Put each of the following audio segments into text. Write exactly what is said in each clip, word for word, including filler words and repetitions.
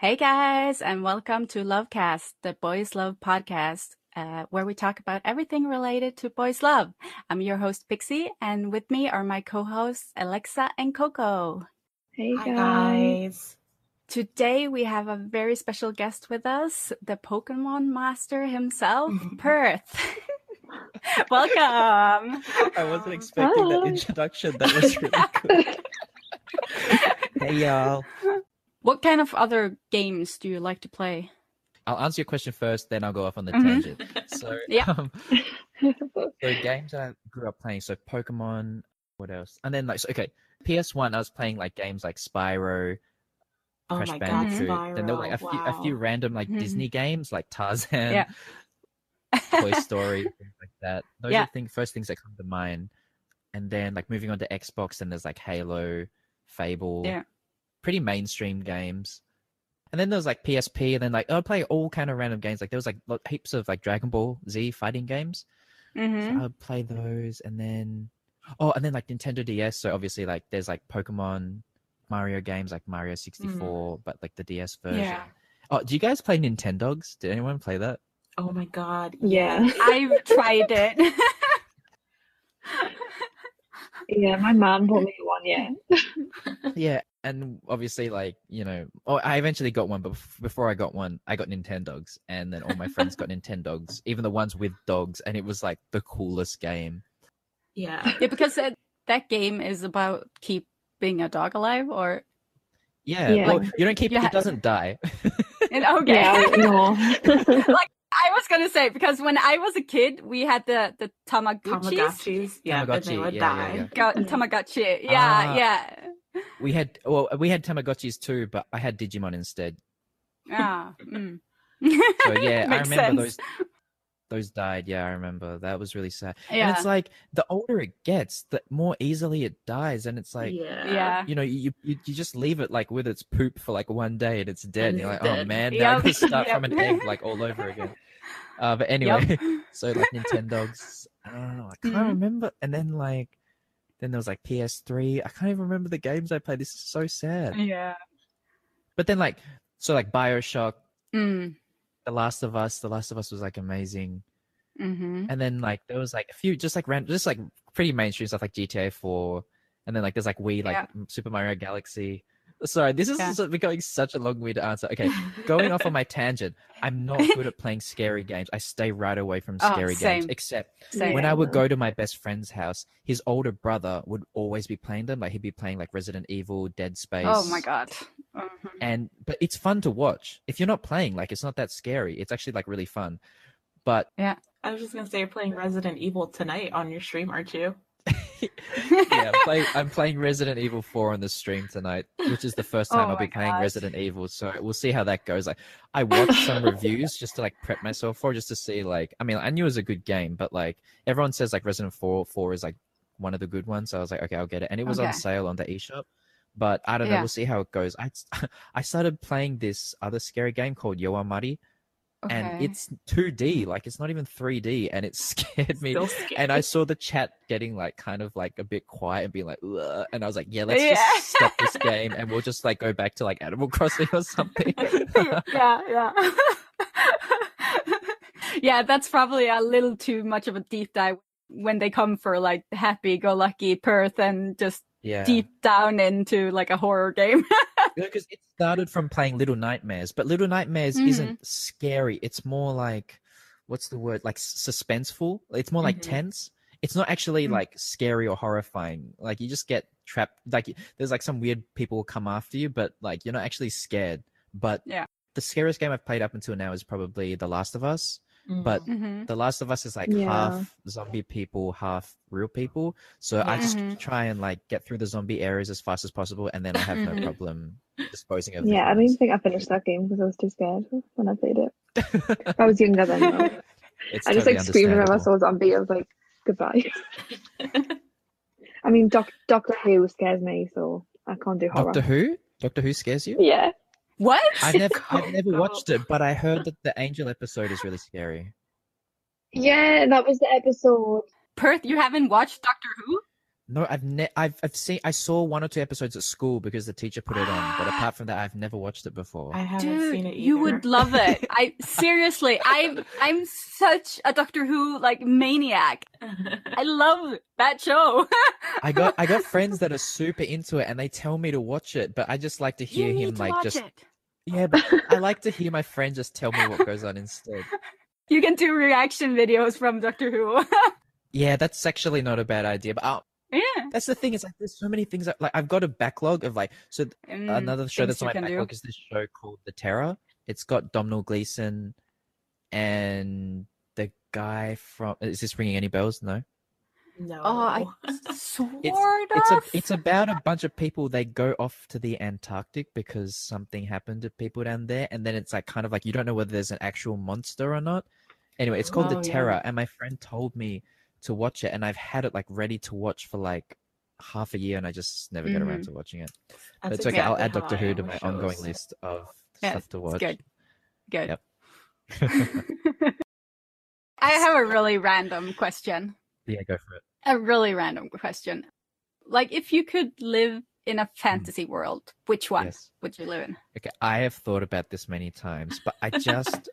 Hey guys, and welcome to Lovecast, the Boys Love podcast, uh, where we talk about everything related to boys love. I'm your host, Pixie, and with me are my co-hosts, Alexa and Coco. Hey guys. Hi guys. Today we have a very special guest with us, the Pokemon master himself, Perth. Welcome. I wasn't expecting Hi. that introduction. That was really good. Hey y'all. What kind of other games do you like to play? I'll answer your question first, then I'll go off on the mm-hmm. tangent. So, yeah. um, so games that I grew up playing, so Pokemon, what else? And then like, so, okay, P S one, I was playing like games like Spyro, oh Crash Bandicoot, Spyro. Then there were like a, wow. few, a few random like mm-hmm. Disney games like Tarzan, yeah. Toy Story, things like that. Those yeah. are the thing, first things that come to mind. And then like moving on to Xbox, and there's like Halo, Fable. Yeah. Pretty mainstream games. And then there was like P S P, and then like I would play all kind of random games. Like there was like heaps of like Dragon Ball Z fighting games. Mm-hmm. So I would play those, and then oh, and then like Nintendo D S. So obviously like there's like Pokemon, Mario games like Mario sixty-four, mm. but like the D S version. Yeah. Oh, do you guys play Nintendogs? Did anyone play that? Oh my god, yeah, I've tried it. Yeah, my mom bought me one. Yeah. Yeah. And obviously, like, you know, oh, I eventually got one, but before I got one, I got Nintendogs, and then all my friends got Nintendogs, even the ones with dogs, and it was like the coolest game. Yeah, yeah, because uh, that game is about keeping a dog alive, or yeah, yeah. Well, you don't keep you it; ha- it doesn't die. And, okay, yeah, no. Like I was gonna say, because when I was a kid, we had the the Tamagotchis. Tamagotchis, yeah, Tamagotchi, they would yeah, die. Yeah, yeah. Go- Tamagotchi, yeah, ah. yeah. We had well, we had Tamagotchis too, but I had Digimon instead. Ah, mm. So yeah, I remember sense. those. Those died. Yeah, I remember that was really sad. Yeah. And it's like the older it gets, the more easily it dies, and it's like, yeah, you know, you you, you just leave it like with its poop for like one day, and it's dead. And, and it's you're like, dead. oh man, now yep. I just start yep. from an egg like all over again. Uh, but anyway, yep. so like Nintendogs, I don't know, I can't mm. remember. And then like. Then there was like P S three. I can't even remember the games I played. This is so sad. Yeah. But then like, so like BioShock, mm. The Last of Us, The Last of Us was like amazing. Mm-hmm. And then like, there was like a few, just like random, just like pretty mainstream stuff like G T A four. And then like, there's like Wii, like yeah. Super Mario Galaxy. Sorry, this is yeah. going such a long way to answer. Okay, going off on my tangent, I'm not good at playing scary games. I stay right away from scary oh, games, except same. when I would go to my best friend's house, his older brother would always be playing them. Like he'd be playing like Resident Evil, Dead Space. Oh my god! Mm-hmm. And but it's fun to watch. If you're not playing, like it's not that scary. It's actually like really fun. But yeah, I was just gonna say you're playing Resident Evil tonight on your stream, aren't you? Yeah, I'm playing, I'm playing Resident Evil four on the stream tonight, which is the first time oh I'll be playing gosh. Resident Evil, so we'll see how that goes. Like, I watched some reviews just to like prep myself for, just to see like, I mean, I knew it was a good game, but like everyone says like Resident four is like one of the good ones, so I was like, okay, I'll get it, and it was okay. on sale on the eShop, but I don't yeah. know, we'll see how it goes. I I started playing this other scary game called Yoamari. Okay. And it's two D, like it's not even three D, and it scared me. And I saw the chat getting like kind of like a bit quiet and being like, ugh. And I was like, yeah, let's yeah. just stop this game, and we'll just like go back to like Animal Crossing or something. Yeah, yeah. Yeah, that's probably a little too much of a deep dive when they come for like happy-go-lucky Perth and just yeah. deep down into like a horror game. Because it started from playing Little Nightmares, but Little Nightmares mm-hmm. isn't scary. It's more like, what's the word? Like suspenseful. It's more like mm-hmm. tense. It's not actually mm-hmm. like scary or horrifying. Like you just get trapped. Like there's like some weird people will come after you, but like you're not actually scared. But yeah. the scariest game I've played up until now is probably The Last of Us. Mm-hmm. But mm-hmm. The Last of Us is like yeah. half zombie people, half real people. So yeah. I just mm-hmm. try and like get through the zombie areas as fast as possible, and then I have no problem disposing of them. Yeah, I don't even think I finished that game because I was too scared when I played it. I was younger then. I totally just like screamed when I saw zombie. I was like, goodbye. I mean, doc- Doctor Who scares me, so I can't do horror. Doctor Who? Doctor Who scares you? Yeah. What? I've never, I've never watched it, but I heard that the Angel episode is really scary. Yeah, that was the episode. Perth, you haven't watched Doctor Who? No, I've ne I've I've seen I saw one or two episodes at school because the teacher put it on, but apart from that, I've never watched it before. I haven't Dude, seen it either. You would love it. I seriously, I'm I'm such a Doctor Who like maniac. I love that show. I got I got friends that are super into it, and they tell me to watch it, but I just like to hear you him need to like watch just it. Yeah, but I like to hear my friend just tell me what goes on instead. You can do reaction videos from Doctor Who. Yeah, that's actually not a bad idea, but I'll. Yeah, that's the thing. It's like there's so many things. That, like I've got a backlog of like so. Mm, another show that's on my backlog do. is this show called The Terror. It's got Domhnall Gleeson and the guy from. Is this ringing any bells? No. No. Oh, I sort it's, it's of. A, it's about a bunch of people. They go off to the Antarctic because something happened to people down there, and then it's like kind of like you don't know whether there's an actual monster or not. Anyway, it's called oh, The Terror, yeah. and my friend told me to watch it, and I've had it like ready to watch for like half a year, and I just never mm. get around to watching it. That's but it's exactly okay. I'll add Doctor Who to my shows. ongoing list of yeah, stuff to watch. Good, good. Yep. I have a really random question. Yeah, go for it. A really random question. Like, if you could live in a fantasy mm. world, which one yes. would you live in? Okay, I have thought about this many times, but I just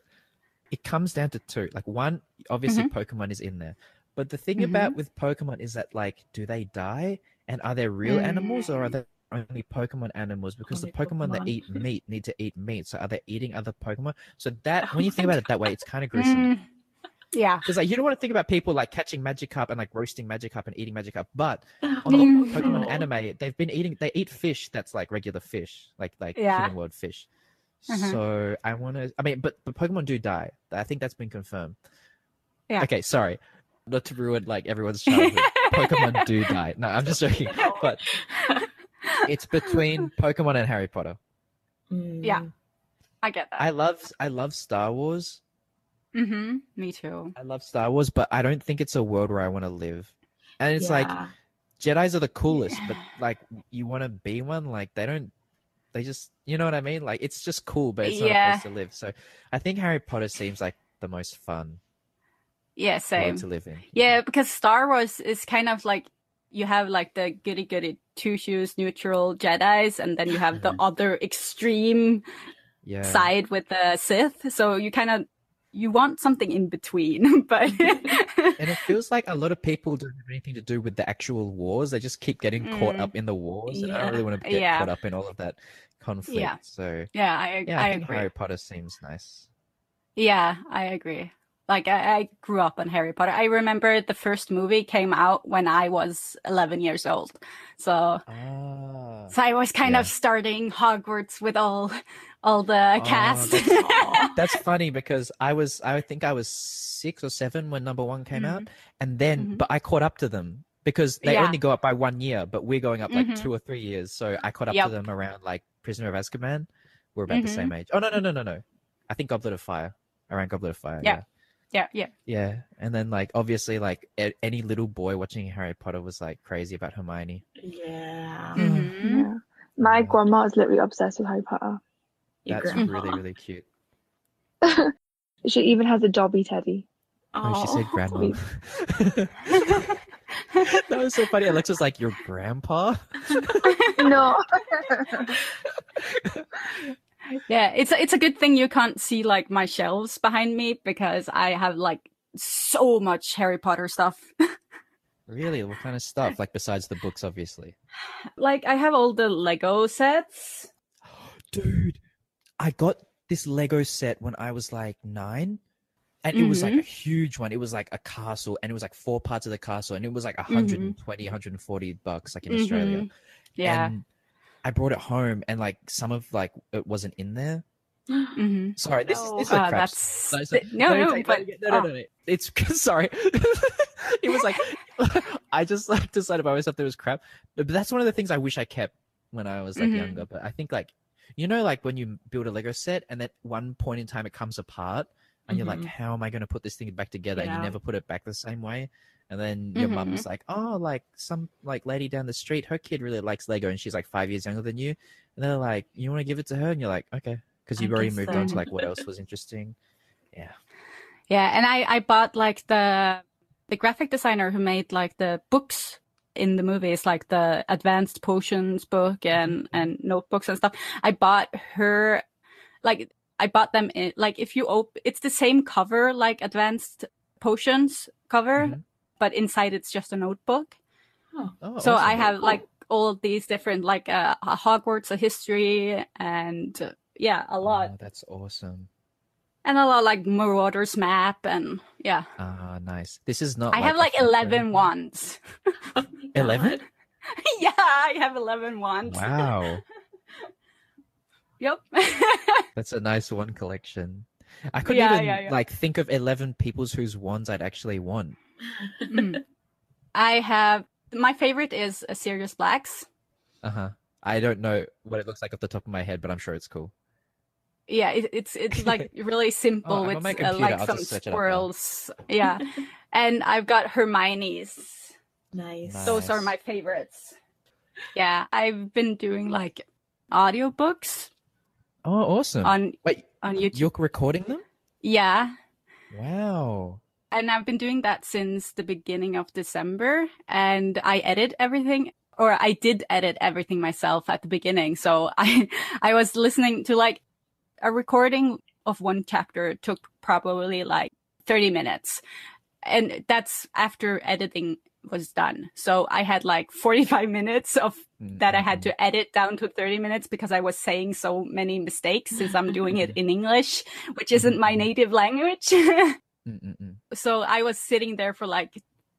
it comes down to two. Like, one, obviously, mm-hmm. Pokemon is in there. But the thing mm-hmm. about with Pokemon is that, like, do they die? And are they real mm-hmm. animals or are they only Pokemon animals? Because only the Pokemon, Pokemon that eat meat need to eat meat. So are they eating other Pokemon? So that, oh when you think about God. it that way, it's kind of gruesome. Mm. Yeah. Because, like, you don't want to think about people, like, catching Magikarp and, like, roasting Magikarp and eating Magikarp. But on the Pokemon anime, they've been eating, they eat fish that's, like, regular fish, like, like yeah. human world fish. Mm-hmm. So I want to, I mean, but, but Pokemon do die. I think that's been confirmed. Yeah. Okay, sorry. Not to ruin like everyone's childhood. Pokemon do die. No, I'm just joking. But it's between Pokemon and Harry Potter. Yeah, I get that. I love I love Star Wars. Mm-hmm. Me too. I love Star Wars, but I don't think it's a world where I want to live. And it's yeah. like Jedis are the coolest, yeah. but like you want to be one. Like they don't. They just, you know what I mean. Like it's just cool, but it's not yeah. a place to live. So I think Harry Potter seems like the most fun. Yeah, same. To live in. Yeah. yeah, because Star Wars is kind of like you have like the goody goody two shoes neutral Jedis, and then you have the other extreme yeah. side with the Sith. So you kind of you want something in between, but and it feels like a lot of people don't have anything to do with the actual wars. They just keep getting mm. caught up in the wars, yeah. and I don't really want to get yeah. caught up in all of that conflict. Yeah. So yeah, I, yeah, I, I think agree. Harry Potter seems nice. Yeah, I agree. Like, I, I grew up on Harry Potter. I remember the first movie came out when I was eleven years old. So, oh, so I was kind yeah. of starting Hogwarts with all all the oh, cast. That's, oh, that's funny because I was, I think I was six or seven when number one came mm-hmm. out. And then, mm-hmm. but I caught up to them because they yeah. only go up by one year, but we're going up like mm-hmm. two or three years. So I caught up yep. to them around like Prisoner of Azkaban. We're about mm-hmm. the same age. Oh, no, no, no, no, no. I think Goblet of Fire. Around Goblet of Fire. Yeah. yeah. Yeah, yeah. Yeah, and then like obviously like any little boy watching Harry Potter was like crazy about Hermione. Yeah. Mm-hmm. yeah. My grandma is literally obsessed with Harry Potter. Your That's grandma. really, really cute. She even has a Dobby teddy. Oh, oh she said grandma. That was so funny. Alexa's like, your grandpa? No. Yeah, it's a, it's a good thing you can't see like my shelves behind me because I have like so much Harry Potter stuff. Really? What kind of stuff? Like besides the books, obviously. Like I have all the Lego sets. Dude, I got this Lego set when I was like nine. And it mm-hmm. was like a huge one. It was like a castle and it was like four parts of the castle. And it was like one hundred twenty, mm-hmm. one hundred forty bucks like in mm-hmm. Australia. Yeah. And I brought it home and like some of like it wasn't in there. Mm-hmm. Sorry, this oh, is this like uh, crap. No, no, no, no, but, no, no, no, no. It's sorry. It was like I just like decided by myself that it was crap. But that's one of the things I wish I kept when I was like mm-hmm. younger. But I think like you know like when you build a Lego set and at one point in time it comes apart and mm-hmm. you're like, how am I going to put this thing back together? Yeah. And you never put it back the same way. And then your mm-hmm. mum's like, oh, like some like lady down the street, her kid really likes Lego and she's like five years younger than you. And they're like, you want to give it to her? And you're like, okay. Because you've I already moved so. on to like what else was interesting. Yeah. Yeah. And I, I bought like the the graphic designer who made like the books in the movies, like the Advanced Potions book and, and notebooks and stuff. I bought her, like, I bought them in, like, if you open, it's the same cover, like Advanced Potions cover, mm-hmm. but inside it's just a notebook. Oh. Oh, so awesome. I have, like, all of these different, like, uh, Hogwarts, a history, and uh, yeah, a lot. Oh, that's awesome. And a lot, like, Marauder's Map, and yeah. Ah, uh, nice. This is not. I like have, like, eleven wands. eleven? Yeah, I have eleven wands. Wow. Yep. That's a nice wand collection. I couldn't yeah, even, yeah, yeah. like, think of eleven people's whose wands I'd actually want. Mm. I have... My favorite is a Sirius Black's. Uh-huh. I don't know what it looks like off the top of my head, but I'm sure it's cool. Yeah, it, it's it's like really simple. Oh, I'm it's uh, like I'll some swirls. Yeah. And I've got Hermione's. Nice. nice. Those are my favorites. Yeah, I've been doing like audiobooks. Oh, awesome. On, Wait, on YouTube. You're recording them? Yeah. Wow. And I've been doing that since the beginning of December, and I edit everything, or I did edit everything myself at the beginning. So I, I was listening to like a recording of one chapter took probably like thirty minutes, and that's after editing was done. So I had like forty-five minutes of mm-hmm. that I had to edit down to thirty minutes because I was saying so many mistakes since I'm doing it in English, which isn't my native language. Mm-mm-mm. So I was sitting there for like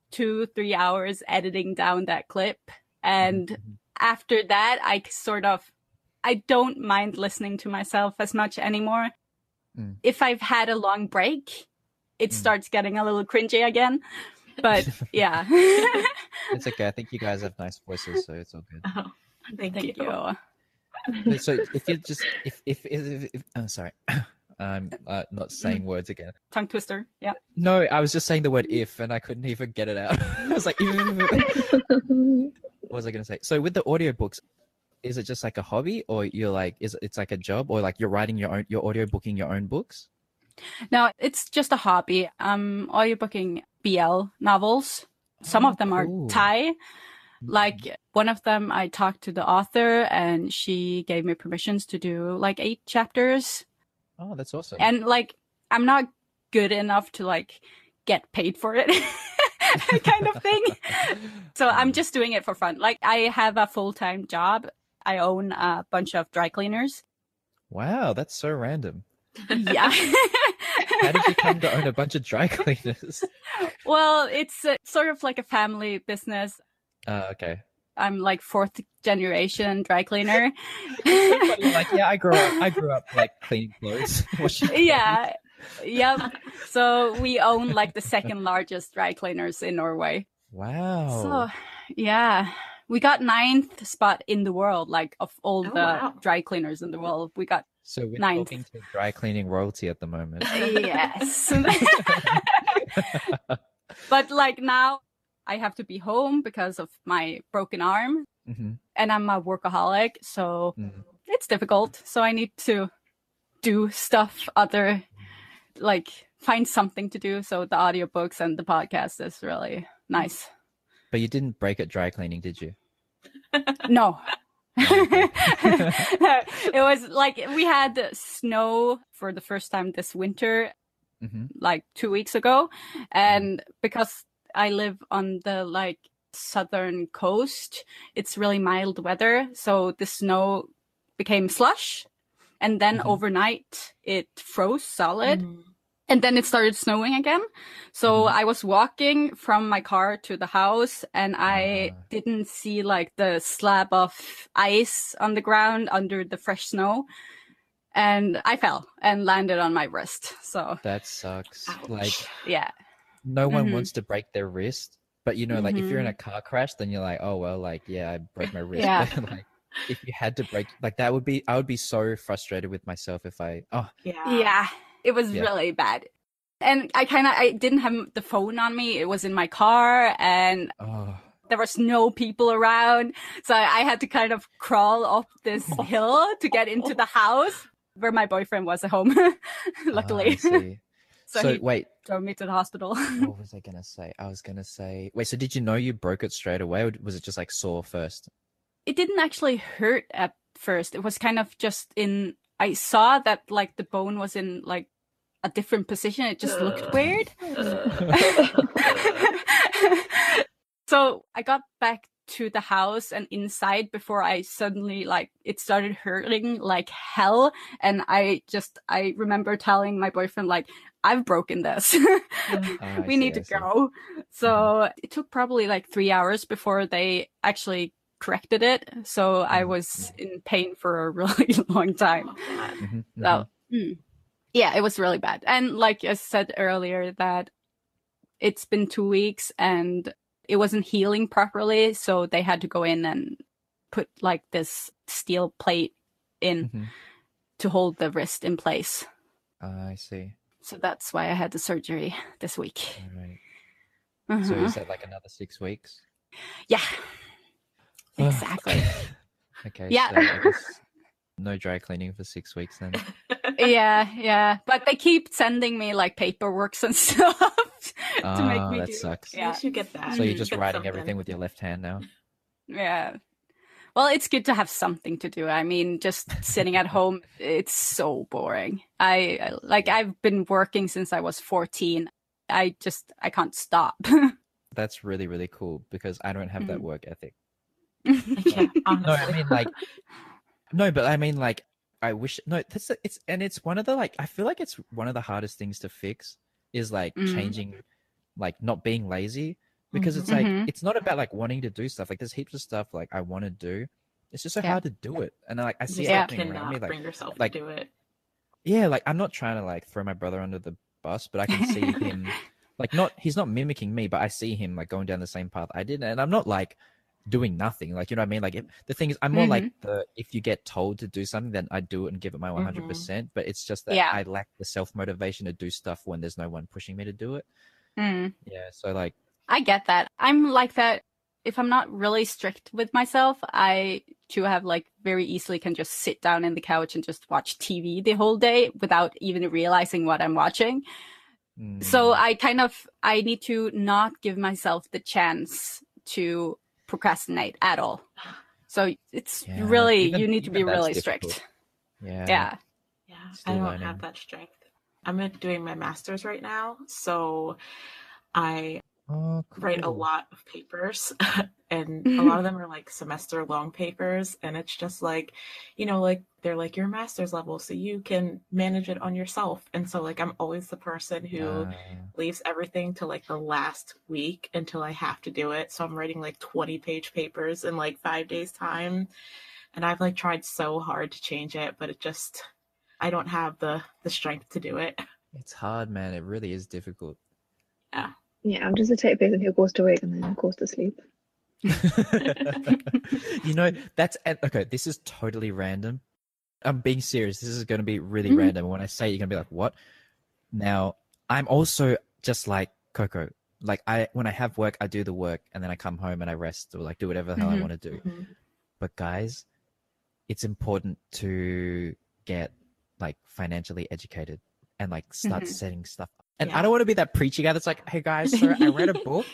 two, three hours editing down that clip. And mm-hmm. after that, I sort of, I don't mind listening to myself as much anymore. Mm. If I've had a long break, it mm. starts getting a little cringy again. But yeah. It's okay. I think you guys have nice voices, so it's all good. Oh, thank, thank you. you. So if you just, if, if, if, if, if oh, sorry. I'm uh, not saying words again. Tongue twister, yeah. No, I was just saying the word if, and I couldn't even get it out. I was like, what was I going to say? So with the audiobooks, is it just like a hobby, or you're like, is it, it's like a job, or like you're writing your own, you're audiobooking your own books? No, it's just a hobby. I'm audiobooking B L novels. Some oh, of them are cool. Thai. Like one of them, I talked to the author, and she gave me permissions to do like eight chapters. Oh, that's awesome. And like, I'm not good enough to like get paid for it kind of thing. So I'm just doing it for fun. Like I have a full-time job. I own a bunch of dry cleaners. Wow, that's so random. Yeah. How did you come to own a bunch of dry cleaners? Well, it's a, sort of like a family business. Oh, uh, okay. I'm like fourth generation dry cleaner. Like, yeah, I grew up. I grew up like cleaning clothes. Yeah, yep. So we own like the second largest dry cleaners in Norway. Wow. So yeah, we got ninth spot in the world, like of all oh, the wow. dry cleaners in the world. We got so we're ninth. Talking to dry cleaning royalty at the moment. Yes. But like now. I have to be home because of my broken arm mm-hmm. and I'm a workaholic. So mm-hmm. it's difficult. So I need to do stuff other, like find something to do. So the audiobooks and the podcast is really nice. But you didn't break at dry cleaning, did you? No. It was like we had snow for the first time this winter, mm-hmm. like two weeks ago. And because I live on the like southern coast. It's really mild weather. So the snow became slush. And then mm-hmm. overnight, it froze solid. Mm-hmm. And then it started snowing again. So mm-hmm. I was walking from my car to the house and I uh... didn't see like the slab of ice on the ground under the fresh snow. And I fell and landed on my wrist. So that sucks. Ouch. Like, yeah. No one mm-hmm. wants to break their wrist, but you know, mm-hmm. like if you're in a car crash, then you're like, oh, well, like, yeah, I break my wrist. Yeah. Like, if you had to break, like that would be, I would be so frustrated with myself if I, oh. Yeah, yeah. It was yeah. really bad. And I kind of, I didn't have the phone on me. It was in my car and oh. there was no people around. So I had to kind of crawl up this hill to get into the house where my boyfriend was at home, luckily. Oh, So, so he wait, drove me to the hospital. What was I gonna say? I was gonna say, wait. So did you know you broke it straight away, or was it just like sore first? It didn't actually hurt at first. It was kind of just in. I saw that like the bone was in like a different position. It just uh, looked weird. Uh, so I got back to the house and inside before I suddenly like it started hurting like hell, and I just I remember telling my boyfriend like, I've broken this. oh, we see, need to go. So it took probably like three hours before they actually corrected it. So I was in pain for a really long time. Mm-hmm. So mm, yeah, it was really bad. And like I said earlier, that it's been two weeks and it wasn't healing properly, so they had to go in and put like this steel plate in mm-hmm. to hold the wrist in place. Uh, I see. So that's why I had the surgery this week. All right. Uh-huh. So you said like another six weeks? Yeah. Exactly. Okay. Yeah. So I guess no dry cleaning for six weeks then. Yeah, yeah. But they keep sending me like paperwork and stuff. to oh, make me that do. sucks. Yeah. You should get that. So you're just get writing something. everything with your left hand now? Yeah. Well, it's good to have something to do. I mean, just sitting at home, it's so boring. I like I've been working since I was fourteen. I just I can't stop. That's really, really cool because I don't have mm-hmm. that work ethic. Yeah, no, I mean like No, but I mean like I wish no, that's it's and it's one of the like I feel like it's one of the hardest things to fix. Is like mm. changing, like not being lazy, because it's like mm-hmm. it's not about like wanting to do stuff. Like there's heaps of stuff like I want to do. It's just so yeah. hard to do it. And like I see yeah. everything around me, like bring yourself like, to do it. Yeah, like I'm not trying to like throw my brother under the bus, but I can see him like not he's not mimicking me, but I see him like going down the same path I did, and I'm not like doing nothing. Like you know what I mean? Like if, the thing is, I'm more mm-hmm. like the if you get told to do something, then I do it and give it my one hundred percent. Mm-hmm. But it's just that yeah. I lack the self motivation to do stuff when there's no one pushing me to do it. Mm. Yeah, so like I get that. I'm like that. If I'm not really strict with myself, I too have like very easily can just sit down in the couch and just watch T V the whole day without even realizing what I'm watching. Mm. So I kind of I need to not give myself the chance to procrastinate at all. So it's yeah. really even, you need to be really difficult. strict. Yeah. Yeah. Yeah. Still I don't learning. have that strength. I'm doing my master's right now, so I oh, cool. write a lot of papers and a lot of them are like semester long papers, and it's just like, you know, like they're like your master's level, so you can manage it on yourself. And so like I'm always the person who uh, leaves everything to like the last week until I have to do it. So I'm writing like twenty page papers in like five days time, and I've like tried so hard to change it, but it just I don't have the the strength to do it. It's hard, man. It really is difficult. Yeah. Yeah, I'm just a type of person who goes to work and then of course to sleep. You know, that's okay. This is totally random. I'm being serious. This is going to be really mm. random. When I say it, you're going to be like, what? Now, I'm also just like Coco. Like, I when I have work, I do the work, and then I come home and I rest or like do whatever the hell mm-hmm. I want to do. Mm-hmm. But guys, it's important to get like financially educated and like start mm-hmm. setting stuff up. And yeah. I don't want to be that preachy guy that's like, hey guys, so I read a book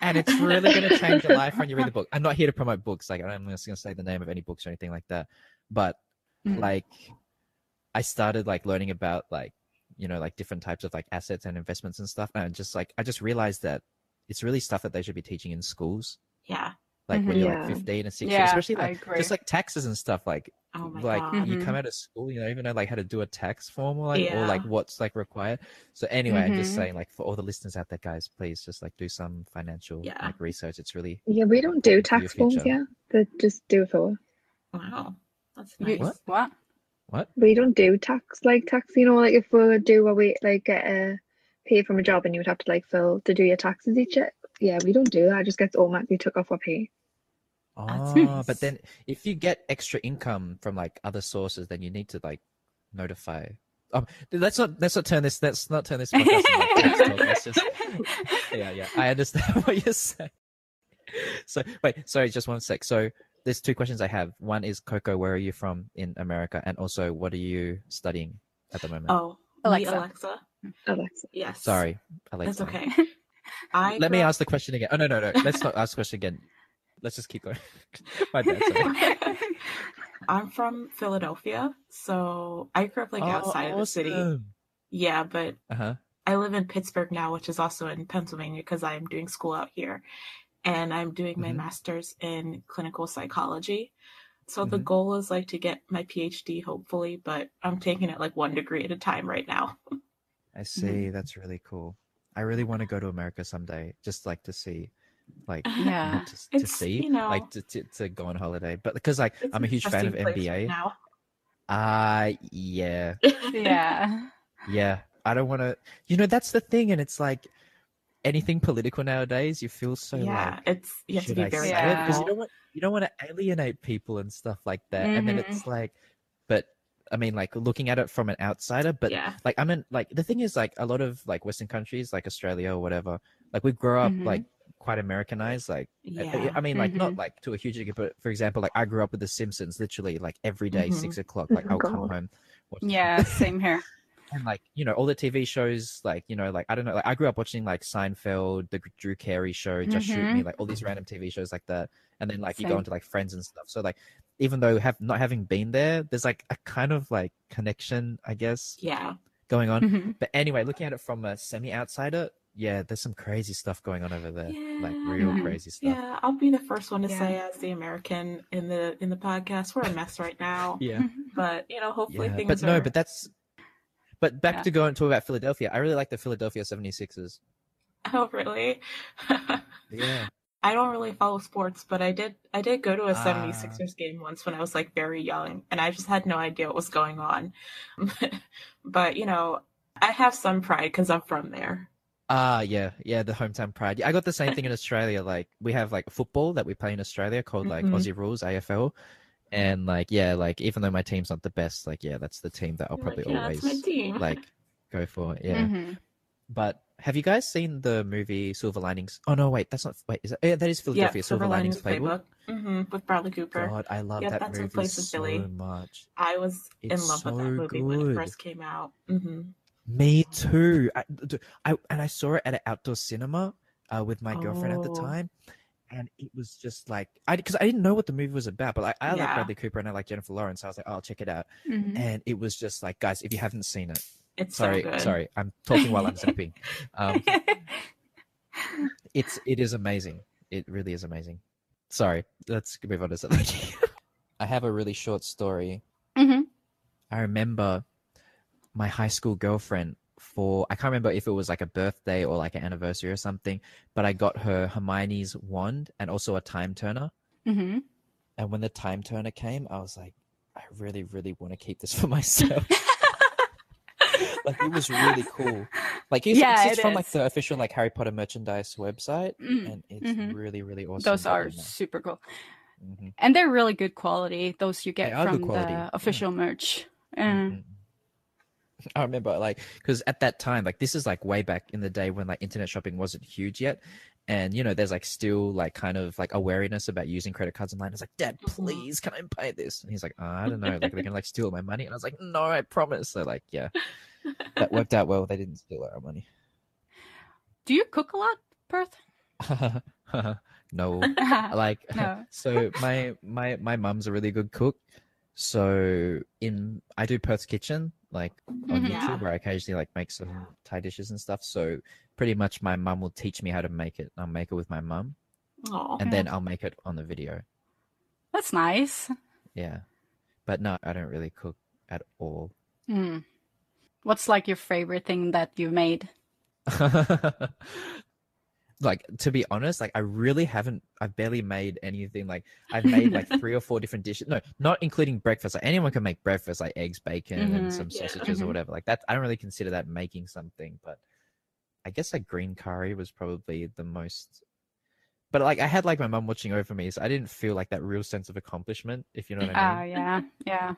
and it's really going to change your life when you read the book. I'm not here to promote books. Like, I'm not going to say the name of any books or anything like that. But mm-hmm. like, I started like learning about like, you know, like different types of like assets and investments and stuff. And I just like, I just realized that it's really stuff that they should be teaching in schools. Yeah. Like mm-hmm, when you're yeah. like fifteen and sixteen, yeah, especially like just like taxes and stuff. Like, oh my like God. you mm-hmm. come out of school, you don't even know like how to do a tax form or like, yeah. or like what's like required. So anyway, mm-hmm. I'm just saying like for all the listeners out there, guys, please just like do some financial yeah. like research. It's really yeah. We don't do tax forms, yeah. They just do it for. Wow, that's nice. What? what? What? We don't do tax like tax. You know, like if we do a we like get a pay from a job and you would have to like fill to do your taxes each year. Yeah, we don't do that. It just gets automatically took off our pay. Oh, but then if you get extra income from like other sources, then you need to like notify. Um, let's not let's not turn this let's not turn this. Podcast into like just, yeah, yeah, I understand what you're saying. So wait, sorry, just one sec. So there's two questions I have. One is Coco, where are you from in America, and also what are you studying at the moment? Oh. Alexa. Me, Alexa. Alexa. Yes. Sorry, Alexa. That's okay. I Let me up... ask the question again. Oh, no, no, no. Let's not ask the question again. Let's just keep going. My bad, sorry. I'm from Philadelphia, so I grew up like oh, outside awesome. of the city. Yeah, but uh-huh. I live in Pittsburgh now, which is also in Pennsylvania because I'm doing school out here. And I'm doing my mm-hmm. master's in clinical psychology. So mm-hmm. the goal is like to get my P H D, hopefully, but I'm taking it like one degree at a time right now. I see. Mm-hmm. That's really cool. I really want to go to America someday, just like to see, like yeah, to, to see, you know, like to, to, to go on holiday. But because like I'm a huge fan of N B A. Now. Uh, yeah. Yeah. Yeah. I don't want to, you know, that's the thing. And it's like anything political nowadays, you feel so yeah, like, it's, you have to be I very yeah. because you don't want, you don't want to alienate people and stuff like that. Mm-hmm. And then it's like, but I mean, like looking at it from an outsider, but yeah. like, I mean, like the thing is like a lot of like Western countries, like Australia or whatever, like we grow up mm-hmm. like quite Americanized. Like, yeah. I mean, like mm-hmm. not like to a huge degree, but for example, like I grew up with The Simpsons, literally like every day, mm-hmm. six o'clock, like oh, I'll God. come home. Watch yeah. Them. Same here. And like, you know, all the T V shows, like, you know, like, I don't know, like I grew up watching like Seinfeld, the Drew Carey show, Just mm-hmm. Shoot Me, like all these random T V shows like that. And then like same. You go into like Friends and stuff. So like, even though have not having been there, there's like a kind of like connection, I guess. Yeah. Going on. Mm-hmm. But anyway, looking at it from a semi-outsider, yeah, there's some crazy stuff going on over there. Yeah. Like real mm-hmm. crazy stuff. Yeah, I'll be the first one to yeah. say as the American in the in the podcast, we're a mess right now. Yeah. But you know, hopefully yeah. things but are... no, but that's But back yeah. to go and talk about Philadelphia, I really like the Philadelphia seventy-sixers. Oh, really? Yeah. I don't really follow sports, but I did I did go to a ah. seventy-sixers game once when I was like very young, and I just had no idea what was going on. But, you know, I have some pride because I'm from there. Ah, uh, yeah. Yeah, the hometown pride. I got the same thing in Australia. Like, we have like football that we play in Australia called like mm-hmm. Aussie Rules, A F L. And like, yeah, like even though my team's not the best, like, yeah, that's the team that I'll probably yeah, always like go for. Yeah. Mm-hmm. But have you guys seen the movie Silver Linings? Oh, no, wait, that's not, wait, is that, yeah, that is Philadelphia, yeah, Silver, Silver Linings, Linings Playbook. Playbook. Mm-hmm, with Bradley Cooper. God, I love yeah, that that's movie place so Philly. much. I was it's in love so with that movie good. when it first came out. Mm-hmm. Me too. I, I, and I saw it at an outdoor cinema uh, with my girlfriend oh. at the time. And it was just like, I because I didn't know what the movie was about, but like, I yeah. like Bradley Cooper and I like Jennifer Lawrence. So I was like, oh, I'll check it out. Mm-hmm. And it was just like, guys, if you haven't seen it, it's sorry, so good. sorry, I'm talking while I'm zipping. Um, it's it is amazing. It really is amazing. Sorry, let's move on to something. I have a really short story. Mm-hmm. I remember my high school girlfriend. For I can't remember if it was like a birthday or like an anniversary or something, but I got her Hermione's wand and also a time turner. Mm-hmm. And when the time turner came, I was like, I really, really want to keep this for myself. Like it was really cool. Like it's, yeah, it's just it from is. like the official like Harry Potter merchandise website, mm-hmm. and it's mm-hmm. really, really awesome. Those are super cool, mm-hmm. and they're really good quality. Those you get from the official yeah. merch. Mm. Mm-hmm. I remember like, because at that time, like this is like way back in the day when like internet shopping wasn't huge yet. And, you know, there's like still like kind of like awareness about using credit cards online. It's like, Dad, please, can I buy this? And he's like, oh, I don't know. Like they're going to like steal my money. And I was like, no, I promise. So like, yeah, that worked out well. They didn't steal our money. Do you cook a lot, Perth? No. Like, no. So my, my, my mum's a really good cook. So in, I do Perth's Kitchen. Like on mm-hmm. YouTube, where I occasionally like make some yeah. Thai dishes and stuff. So pretty much my mum will teach me how to make it. I'll make it with my mum, Aww. and then I'll make it on the video. That's nice. Yeah, but no, I don't really cook at all. Mm. What's like your favorite thing that you made? Like to be honest, like I really haven't. I've barely made anything. Like I've made like three or four different dishes. No, not including breakfast. Like anyone can make breakfast, like eggs, bacon, mm-hmm. and some sausages yeah. mm-hmm. or whatever. Like that, I don't really consider that making something. But I guess like green curry was probably the most. But like I had like my mum watching over me, so I didn't feel like that real sense of accomplishment. If you know what I mean? Oh uh, yeah, yeah,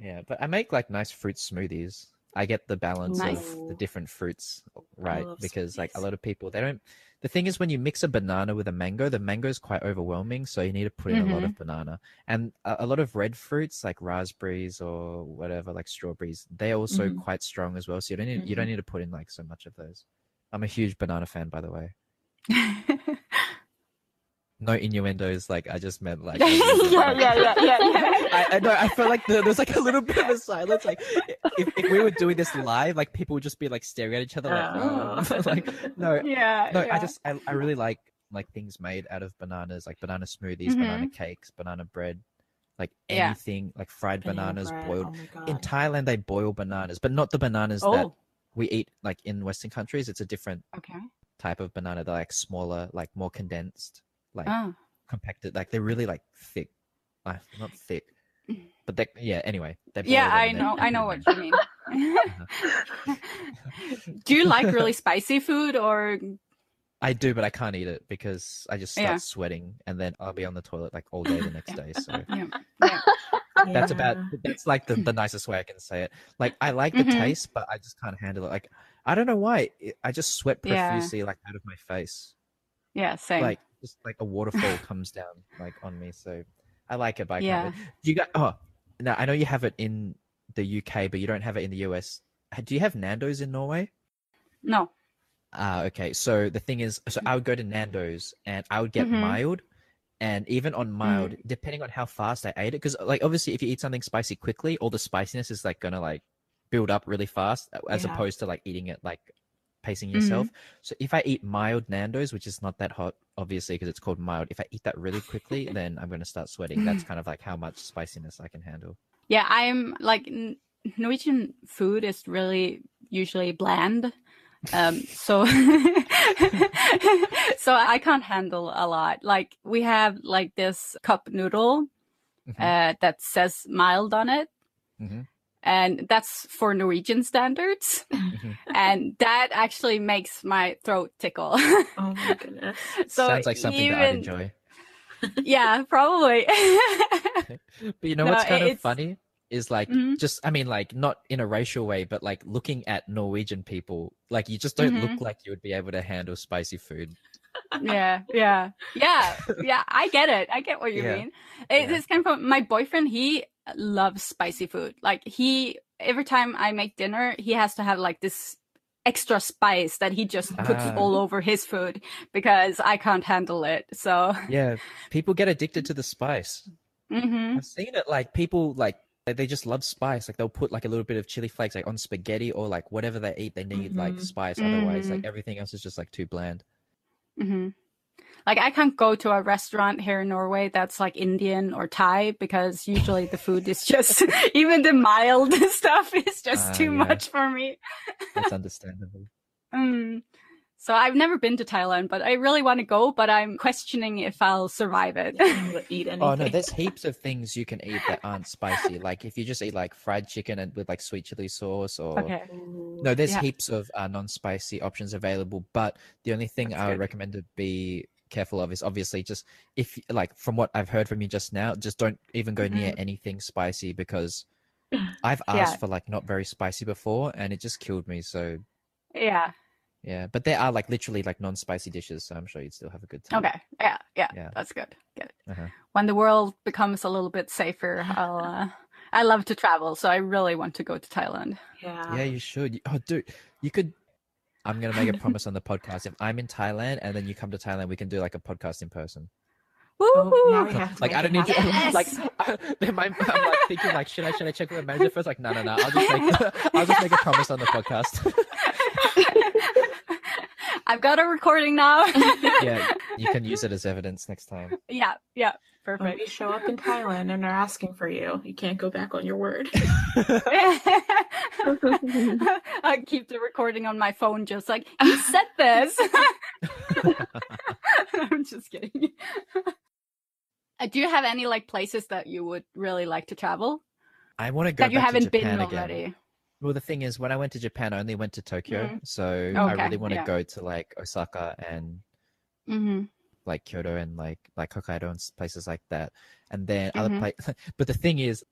yeah. But I make like nice fruit smoothies. I get the balance nice. of the different fruits, right? Because sweets. like a lot of people, they don't, the thing is when you mix a banana with a mango, the mango is quite overwhelming. So you need to put in mm-hmm. a lot of banana and a, a lot of red fruits like raspberries or whatever, like strawberries, they're also mm-hmm. quite strong as well. So you don't need, mm-hmm. you don't need to put in like so much of those. I'm a huge banana fan, by the way. No innuendos, like I just meant like. yeah, yeah, yeah, yeah, yeah. I, I, no, I felt like the, there was like a little bit of a silence. Like if, if we were doing this live, like people would just be like staring at each other, like, oh. like no, yeah, no. Yeah. I just, I, I really like like things made out of bananas, like banana smoothies, mm-hmm. banana cakes, banana bread, like anything, yeah. like fried banana bananas, bread. boiled. Oh in Thailand, they boil bananas, but not the bananas oh. that we eat like in Western countries. It's a different okay. type of banana. They're like smaller, like more condensed. Like oh. compacted, like they're really like thick, uh, not thick, but they, yeah. Anyway, yeah, I know, I know what you mean. Do you like really spicy food or? I do, but I can't eat it because I just start yeah. sweating, and then I'll be on the toilet like all day the next day. So yeah. Yeah. that's yeah. about that's like the, the nicest way I can say it. Like I like the mm-hmm. taste, but I just can't handle it. Like I don't know why. I just sweat profusely yeah. like out of my face. Yeah, same. Like. Just like a waterfall comes down like on me, so I like it. By yeah. Do you got? Oh, now I know you have it in the U K, but you don't have it in the U S. Do you have Nando's in Norway? No. Ah, uh, okay. So the thing is, so I would go to Nando's and I would get mm-hmm. mild, and even on mild, mm-hmm. depending on how fast I ate it, because like obviously if you eat something spicy quickly, all the spiciness is like gonna like build up really fast, as yeah. opposed to like eating it like. pacing yourself. Mm-hmm. So if I eat mild Nando's, which is not that hot, obviously, because it's called mild, if I eat that really quickly, then I'm going to start sweating. That's kind of like how much spiciness I can handle. Yeah, I'm like, Norwegian food is really usually bland. Um, so, so I can't handle a lot. Like we have like this cup noodle mm-hmm. uh, that says mild on it. Mm-hmm. And that's for Norwegian standards. Mm-hmm. And that actually makes my throat tickle. Oh my goodness. So sounds like something even... that I'd enjoy. Yeah, probably. But you know no, what's kind it's... of funny is like, mm-hmm. just, I mean, like not in a racial way, but like looking at Norwegian people, like you just don't mm-hmm. look like you would be able to handle spicy food. yeah, yeah, yeah, yeah. I get it. I get what you yeah. mean. It, yeah. It's kind of, my boyfriend, he loves spicy food. Like he, every time I make dinner, he has to have like this extra spice that he just puts ah. all over his food because I can't handle it. So yeah, people get addicted to the spice. Mm-hmm. I've seen it. Like people like, they just love spice. Like they'll put like a little bit of chili flakes like on spaghetti or like whatever they eat, they need mm-hmm. like spice. Otherwise mm-hmm. like everything else is just like too bland. Mm-hmm. Like I can't go to a restaurant here in Norway that's like Indian or Thai because usually the food is just even the mild stuff is just uh, too yeah. much for me. That's understandable. um, so I've never been to Thailand, but I really want to go. But I'm questioning if I'll survive it. Eat anything. Oh no, there's heaps of things you can eat that aren't spicy. Like if you just eat like fried chicken and with like sweet chili sauce, or okay. no, there's yeah. heaps of uh, non-spicy options available. But the only thing that's I would good. recommend to be careful of is obviously just if like from what I've heard from you just now, just don't even go mm-hmm. near anything spicy because I've asked yeah. for like not very spicy before and it just killed me. So yeah yeah but there are like literally like non-spicy dishes, so I'm sure you'd still have a good time. Okay yeah yeah, yeah. That's good. Good. Uh-huh. When the world becomes a little bit safer, I'll uh I love to travel, so I really want to go to Thailand. Yeah yeah you should. Oh dude, you could, I'm going to make a promise on the podcast. If I'm in Thailand and then you come to Thailand, we can do like a podcast in person. Oh, like I don't need to, yes! like I, I'm like thinking like, should I, should I check with the manager first? Like, no, no, no. I'll just make, I'll just make a promise on the podcast. I've got a recording now. Yeah. You can use it as evidence next time. Yeah. Yeah. Perfect. When we show up in Thailand and are asking for you, you can't go back on your word. I keep the recording on my phone, just like, you said this. I'm just kidding. Do you have any like places that you would really like to travel? I want to go that back you haven't to Japan been again. Already. Well, the thing is, when I went to Japan, I only went to Tokyo, mm-hmm. so okay. I really want to yeah. go to like Osaka and. Mm-hmm. like Kyoto and like like Hokkaido and places like that, and then mm-hmm. other places. But the thing is,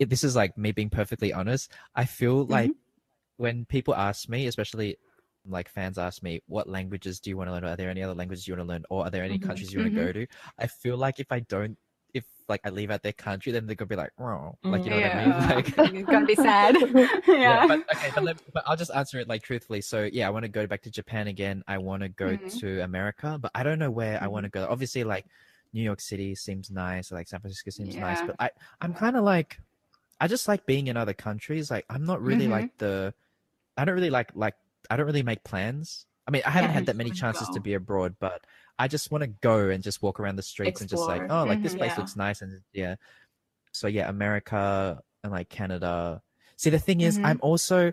it, this is like me being perfectly honest, I feel mm-hmm. like when people ask me, especially like fans ask me, what languages do you want to learn? Are there any other languages you want to learn? Or are there any mm-hmm. countries you want to mm-hmm. go to? I feel like if I don't, if like I leave out their country, then they're gonna be like, oh, like you know yeah. what I mean? Like it's gonna be sad. yeah. yeah. But okay, but, let, but I'll just answer it like truthfully. So yeah, I want to go back to Japan again. I want to go mm-hmm. to America, but I don't know where mm-hmm. I want to go. Obviously, like New York City seems nice, like San Francisco seems yeah. nice, but I, I'm kind of like, I just like being in other countries. Like I'm not really mm-hmm. like the, I don't really like like I don't really make plans. I mean, I haven't yeah, had that many chances go. to be abroad, but I just want to go and just walk around the streets Explore. and just like, oh, like mm-hmm, this place yeah. looks nice. And yeah. So yeah, America and like Canada. See, the thing is, mm-hmm. I'm also,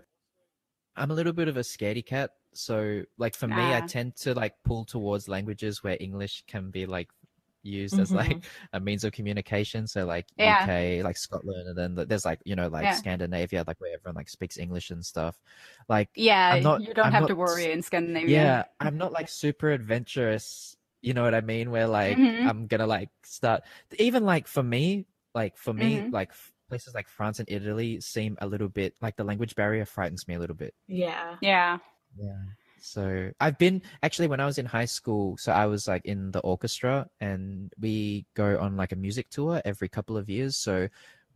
I'm a little bit of a scaredy cat. So like for ah. me, I tend to like pull towards languages where English can be like used mm-hmm. as like a means of communication. So like yeah. U K, like Scotland, and then there's like, you know, like yeah. Scandinavia, like where everyone like speaks English and stuff. Like, yeah, not, you don't I'm have not, to worry in Scandinavia. Yeah. I'm not like super adventurous. You know what I mean? Where like, mm-hmm. I'm going to like start, even like for me, like for me, mm-hmm. like places like France and Italy seem a little bit like the language barrier frightens me a little bit. Yeah. Yeah. Yeah. So I've been actually when I was in high school, so I was like in the orchestra and we go on like a music tour every couple of years. So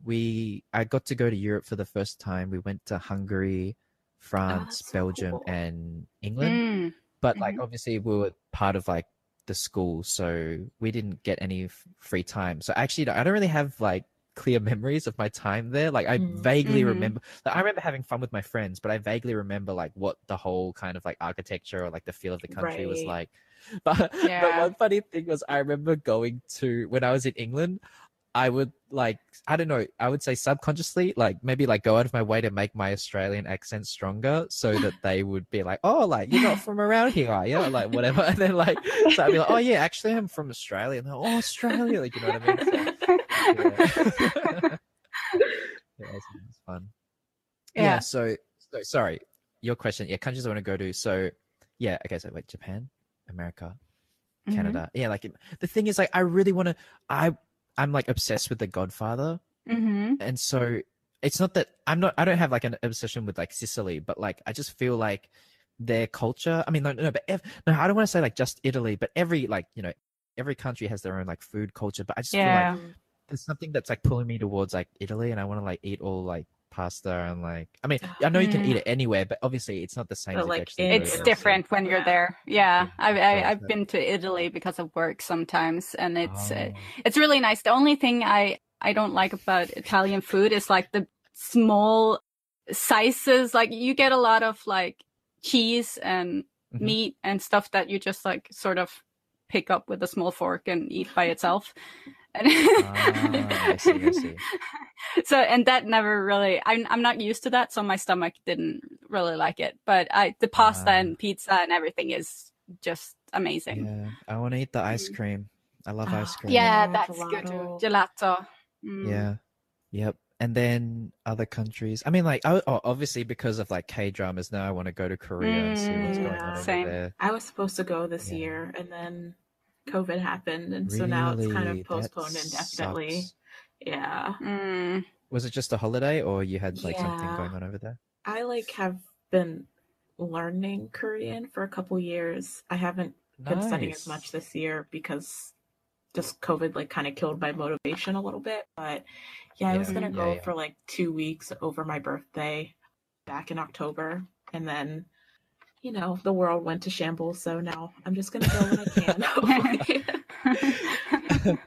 we, I got to go to Europe for the first time. We went to Hungary, France, oh, Belgium, cool. and England. Mm. But like, mm-hmm. obviously we were part of like, the school, so we didn't get any f- free time. So actually I don't really have like clear memories of my time there. Like I mm. vaguely mm-hmm. remember like, I remember having fun with my friends, but I vaguely remember like what the whole kind of like architecture or like the feel of the country right. was like. But, yeah. but one funny thing was I remember going to when I was in England, I would like I don't know I would say subconsciously like maybe like go out of my way to make my Australian accent stronger so that they would be like, oh, like you're not from around here, are you? Like whatever. And then like so I'd be like, oh yeah, actually I'm from Australia. And they're like, oh, Australia, like you know what I mean? So, yeah. yeah, it's, it's fun. Yeah. yeah so, so sorry, your question. Yeah, countries I want to go to. So yeah, okay. So wait, Japan, America, Canada. Mm-hmm. Yeah, like it, the thing is, like I really want to. I I'm like obsessed with The Godfather. Mm-hmm. And so it's not that I'm not, I don't have like an obsession with like Sicily, but like, I just feel like their culture, I mean, no, no, but ev- no, I don't want to say like just Italy, but every like, you know, every country has their own like food culture, but I just yeah. feel like there's something that's like pulling me towards like Italy and I want to like eat all like pasta and like, I mean, I know you can mm. eat it anywhere, but obviously it's not the same. But, as like, it's different when you're there. Yeah. yeah. I, I, I've been to Italy because of work sometimes and it's, oh. it, it's really nice. The only thing I, I don't like about Italian food is like the small sizes. Like you get a lot of like cheese and mm-hmm. meat and stuff that you just like sort of pick up with a small fork and eat by itself. And ah, I see, I see. So and that never really I'm I'm not used to that, so my stomach didn't really like it. But I the pasta ah. and pizza and everything is just amazing. Yeah. I want to eat the ice cream. I love ice cream. Yeah, oh, that's gelato. good. Gelato. Mm. Yeah. Yep. And then other countries. I mean, like, oh, obviously because of like K dramas now, I want to go to Korea mm, and see what's going yeah. on over Same. there. I was supposed to go this yeah. year, and then COVID happened, and really? so now it's kind of postponed that indefinitely. Sucks. Yeah. Mm. Was it just a holiday, or you had like yeah. something going on over there? I like have been learning Korean for a couple years. I haven't nice. been studying as much this year because just COVID like kind of killed my motivation a little bit. But yeah, yeah. I was gonna go yeah, yeah. for like two weeks over my birthday back in October, and then, you know, the world went to shambles, so now I'm just gonna go when I can.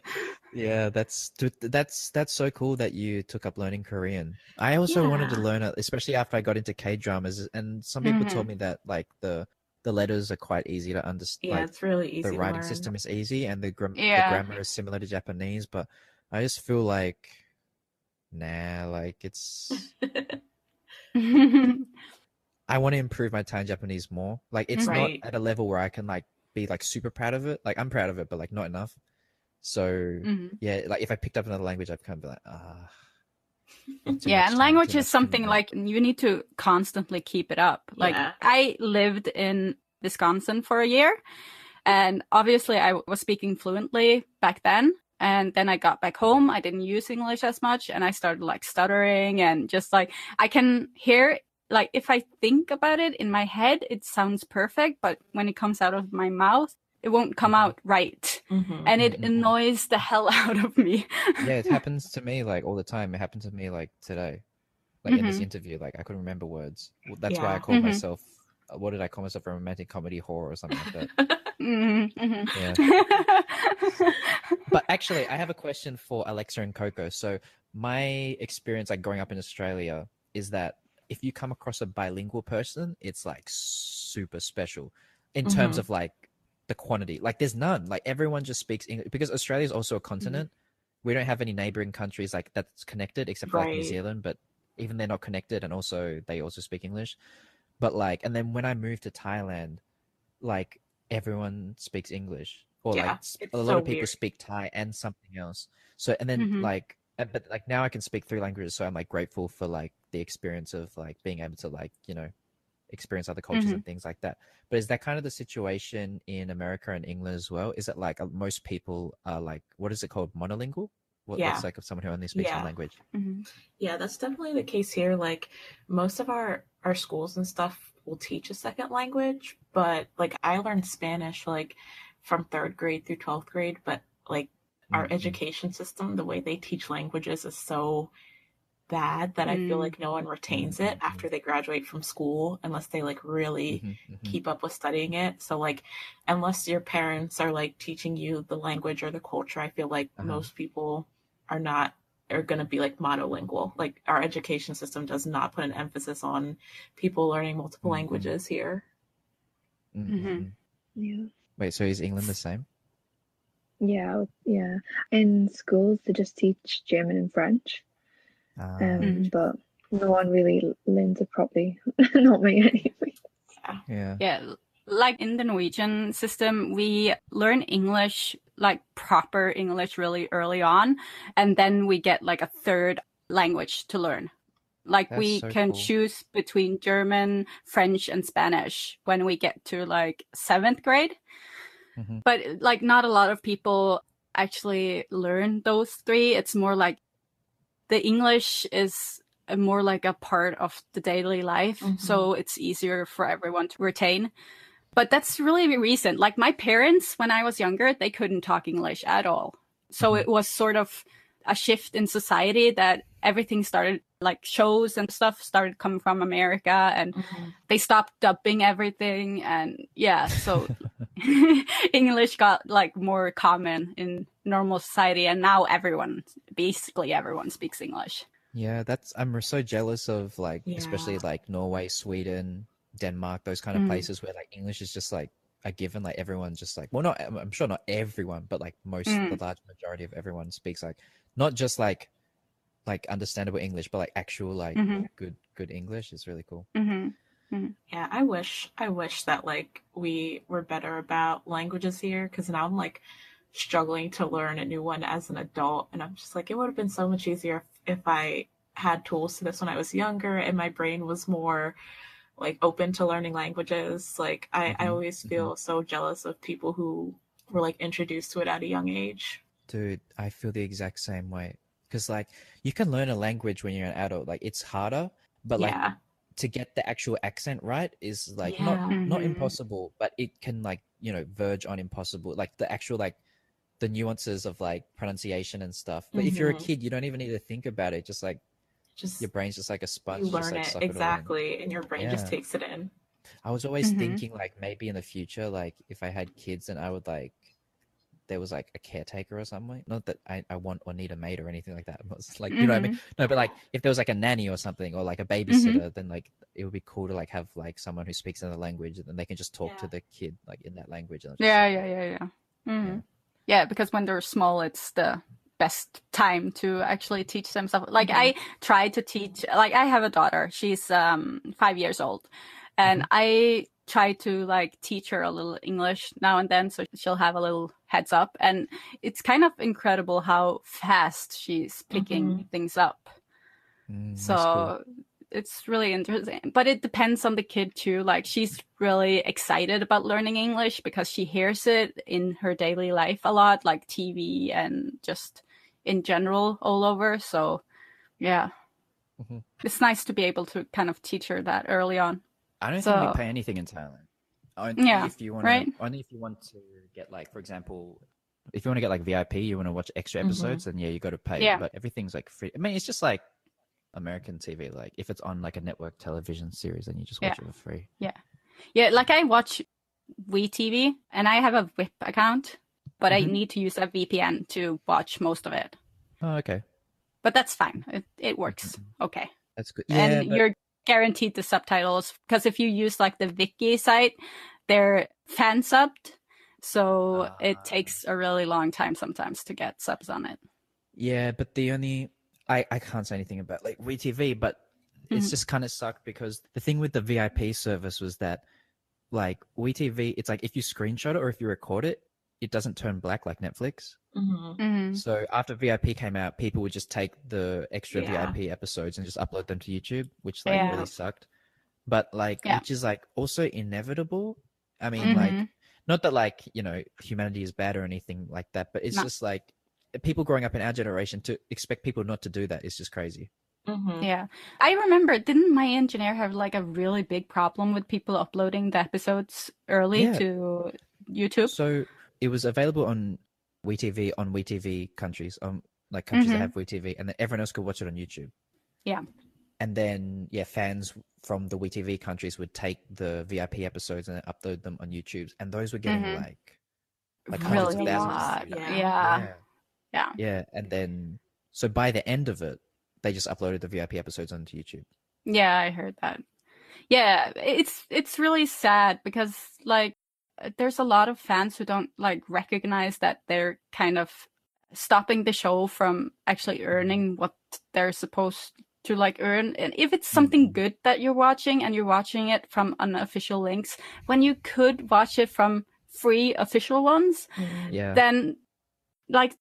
Yeah, that's that's that's so cool that you took up learning Korean. I also yeah. wanted to learn it, especially after I got into K dramas, and some people mm-hmm. told me that like the the letters are quite easy to understand. Yeah, like, it's really easy. The writing to learn. system is easy, and the, gram- yeah. the grammar is similar to Japanese. But I just feel like, nah, like it's. I want to improve my Thai and Japanese more. Like it's right. not at a level where I can like be like super proud of it. Like I'm proud of it, but like not enough. So mm-hmm. yeah, like if I picked up another language, I'd kind of be like, ah. Yeah, and language is something like you need to constantly keep it up. Like yeah. I lived in Wisconsin for a year, and obviously I was speaking fluently back then. And then I got back home. I didn't use English as much, and I started like stuttering and just like I can hear like, if I think about it in my head, it sounds perfect, but when it comes out of my mouth, it won't come out right. Mm-hmm, and it mm-hmm. annoys the hell out of me. Yeah, it happens to me, like, all the time. It happened to me, like, today. Like, mm-hmm. in this interview, like, I couldn't remember words. That's yeah. why I called mm-hmm. myself, what did I call myself? A romantic comedy horror or something like that. Mm-hmm. Yeah. But actually, I have a question for Alexa and Coco. So my experience, like, growing up in Australia is that if you come across a bilingual person, it's, like, super special in mm-hmm. terms of, like, the quantity. Like, there's none. Like, everyone just speaks English because Australia is also a continent. Mm-hmm. We don't have any neighboring countries, like, that's connected except for, right. like, New Zealand, but even they're not connected, and also they also speak English. But, like, and then when I moved to Thailand, like, everyone speaks English, or yeah, like a lot so of people weird. Speak Thai and something else. So, and then mm-hmm. like, but like now I can speak three languages. So I'm, like, grateful for, like, the experience of, like, being able to, like, you know, experience other cultures mm-hmm. and things like that. But is that kind of the situation in America and England as well? Is it like most people are, like, what is it called? Monolingual? What, yeah. What's like of someone who only speaks yeah. one language? Mm-hmm. Yeah, that's definitely the case here. Like, most of our, our schools and stuff will teach a second language, but, like, I learned Spanish, like, from third grade through twelfth grade, but, like, our mm-hmm. education system, the way they teach languages is so bad that mm-hmm. I feel like no one retains it after they graduate from school unless they, like, really mm-hmm. keep up with studying it. So, like, unless your parents are, like, teaching you the language or the culture, I feel like uh-huh. most people are not are going to be, like, monolingual. Like, our education system does not put an emphasis on people learning multiple mm-hmm. languages here. Mm-hmm. Mm-hmm. Yeah. Wait, so is England the same? Yeah, yeah. In schools, they just teach German and French, ah. um, but no one really learns it properly. Not me, anyway. Yeah. yeah. Yeah. Like, in the Norwegian system, we learn English, like, proper English really early on, and then we get, like, a third language to learn. Like, That's we so can cool. choose between German, French, and Spanish when we get to, like, seventh grade. Mm-hmm. But, like, not a lot of people actually learn those three. It's more like the English is more like a part of the daily life. Mm-hmm. So it's easier for everyone to retain. But that's really recent. Like, my parents, when I was younger, they couldn't talk English at all. So mm-hmm. it was sort of a shift in society that everything started, like, shows and stuff started coming from America, and mm-hmm. they stopped dubbing everything, and yeah, so English got, like, more common in normal society, and now everyone, basically everyone speaks English. Yeah, that's, I'm so jealous of, like, yeah. especially, like, Norway, Sweden, Denmark, those kind of mm. places where, like, English is just, like, a given. Like, everyone's just, like, well, not, I'm sure not everyone, but, like, most, mm. the large majority of everyone speaks, like, not just, like, like, understandable English, but, like, actual, like, mm-hmm. good good English is really cool. Mm-hmm. Mm-hmm. Yeah, I wish, I wish that, like, we were better about languages here, because now I'm, like, struggling to learn a new one as an adult, and I'm just, like, it would have been so much easier if, if I had tools to this when I was younger, and my brain was more, like, open to learning languages. Like, I, mm-hmm. I always feel mm-hmm. so jealous of people who were, like, introduced to it at a young age. Dude, I feel the exact same way. Because, like, you can learn a language when you're an adult. Like, it's harder, but, like, yeah. to get the actual accent right is, like, yeah. not not impossible, but it can, like, you know, verge on impossible. Like, the actual, like, the nuances of, like, pronunciation and stuff. But mm-hmm. if you're a kid, you don't even need to think about it. Just, like, just your brain's just like a sponge. You learn just, like, it, exactly, it and your brain yeah. just takes it in. I was always mm-hmm. thinking, like, maybe in the future, like, if I had kids and I would, like, there was, like, a caretaker or something. Not that I, I want or need a maid or anything like that. It was, like, you mm-hmm. know what I mean? No, but, like, if there was, like, a nanny or something, or, like, a babysitter, mm-hmm. then, like, it would be cool to, like, have, like, someone who speaks another language, and then they can just talk yeah. to the kid, like, in that language. And yeah, yeah, yeah, yeah, mm-hmm. yeah. Yeah, because when they're small, it's the best time to actually teach them stuff. Like, mm-hmm. I try to teach, like, I have a daughter. She's um five years old. And mm-hmm. I try to, like, teach her a little English now and then, so she'll have a little heads up, and it's kind of incredible how fast she's picking mm-hmm. things up. Mm, so cool. It's really interesting, but it depends on the kid too. Like, she's really excited about learning English because she hears it in her daily life a lot, like T V and just in general all over. So yeah. Mm-hmm. It's nice to be able to kind of teach her that early on. I don't so, think we pay anything in Thailand. Only yeah, if you want right? Only if you want to get, like, for example, if you want to get like V I P, you want to watch extra episodes, mm-hmm. and yeah, you got to pay. Yeah. But everything's like free. I mean, it's just like American T V. Like if it's on like a network television series, then you just watch yeah. it for free. Yeah, yeah. Like I watch WeTV, and I have a W I P account, but mm-hmm. I need to use a V P N to watch most of it. Oh, okay. But that's fine. It, it works. Okay. That's good. Yeah, and but... you're guaranteed the subtitles, because if you use like the Viki site, they're fan subbed. So uh, it takes a really long time sometimes to get subs on it. Yeah. But the only, I, I can't say anything about like WeTV, but it's mm-hmm. just kind of sucked, because the thing with the V I P service was that like WeTV, it's like if you screenshot it or if you record it, it doesn't turn black like Netflix. Mm-hmm. Mm-hmm. So after V I P came out, people would just take the extra yeah. V I P episodes and just upload them to YouTube, which like yeah. really sucked. But like, yeah. which is like also inevitable. I mean, mm-hmm. like, not that like, you know, humanity is bad or anything like that, but it's no. just like people growing up in our generation, to expect people not to do that is just crazy. Mm-hmm. Yeah. I remember, didn't my engineer have like a really big problem with people uploading the episodes early yeah. to YouTube? So it was available on WeTV, on WeTV countries, on like countries mm-hmm. that have WeTV, and then everyone else could watch it on YouTube. Yeah. And then, yeah, fans from the WeTV countries would take the V I P episodes and upload them on YouTube, and those were getting mm-hmm. like, like hundreds really of thousands. Yeah. Yeah. yeah. yeah. Yeah. And then, so by the end of it, they just uploaded the V I P episodes onto YouTube. Yeah, I heard that. Yeah, it's it's really sad, because like, there's a lot of fans who don't like recognize that they're kind of stopping the show from actually earning what they're supposed to like earn. And if it's something good that you're watching, and you're watching it from unofficial links when you could watch it from free official ones, yeah. then like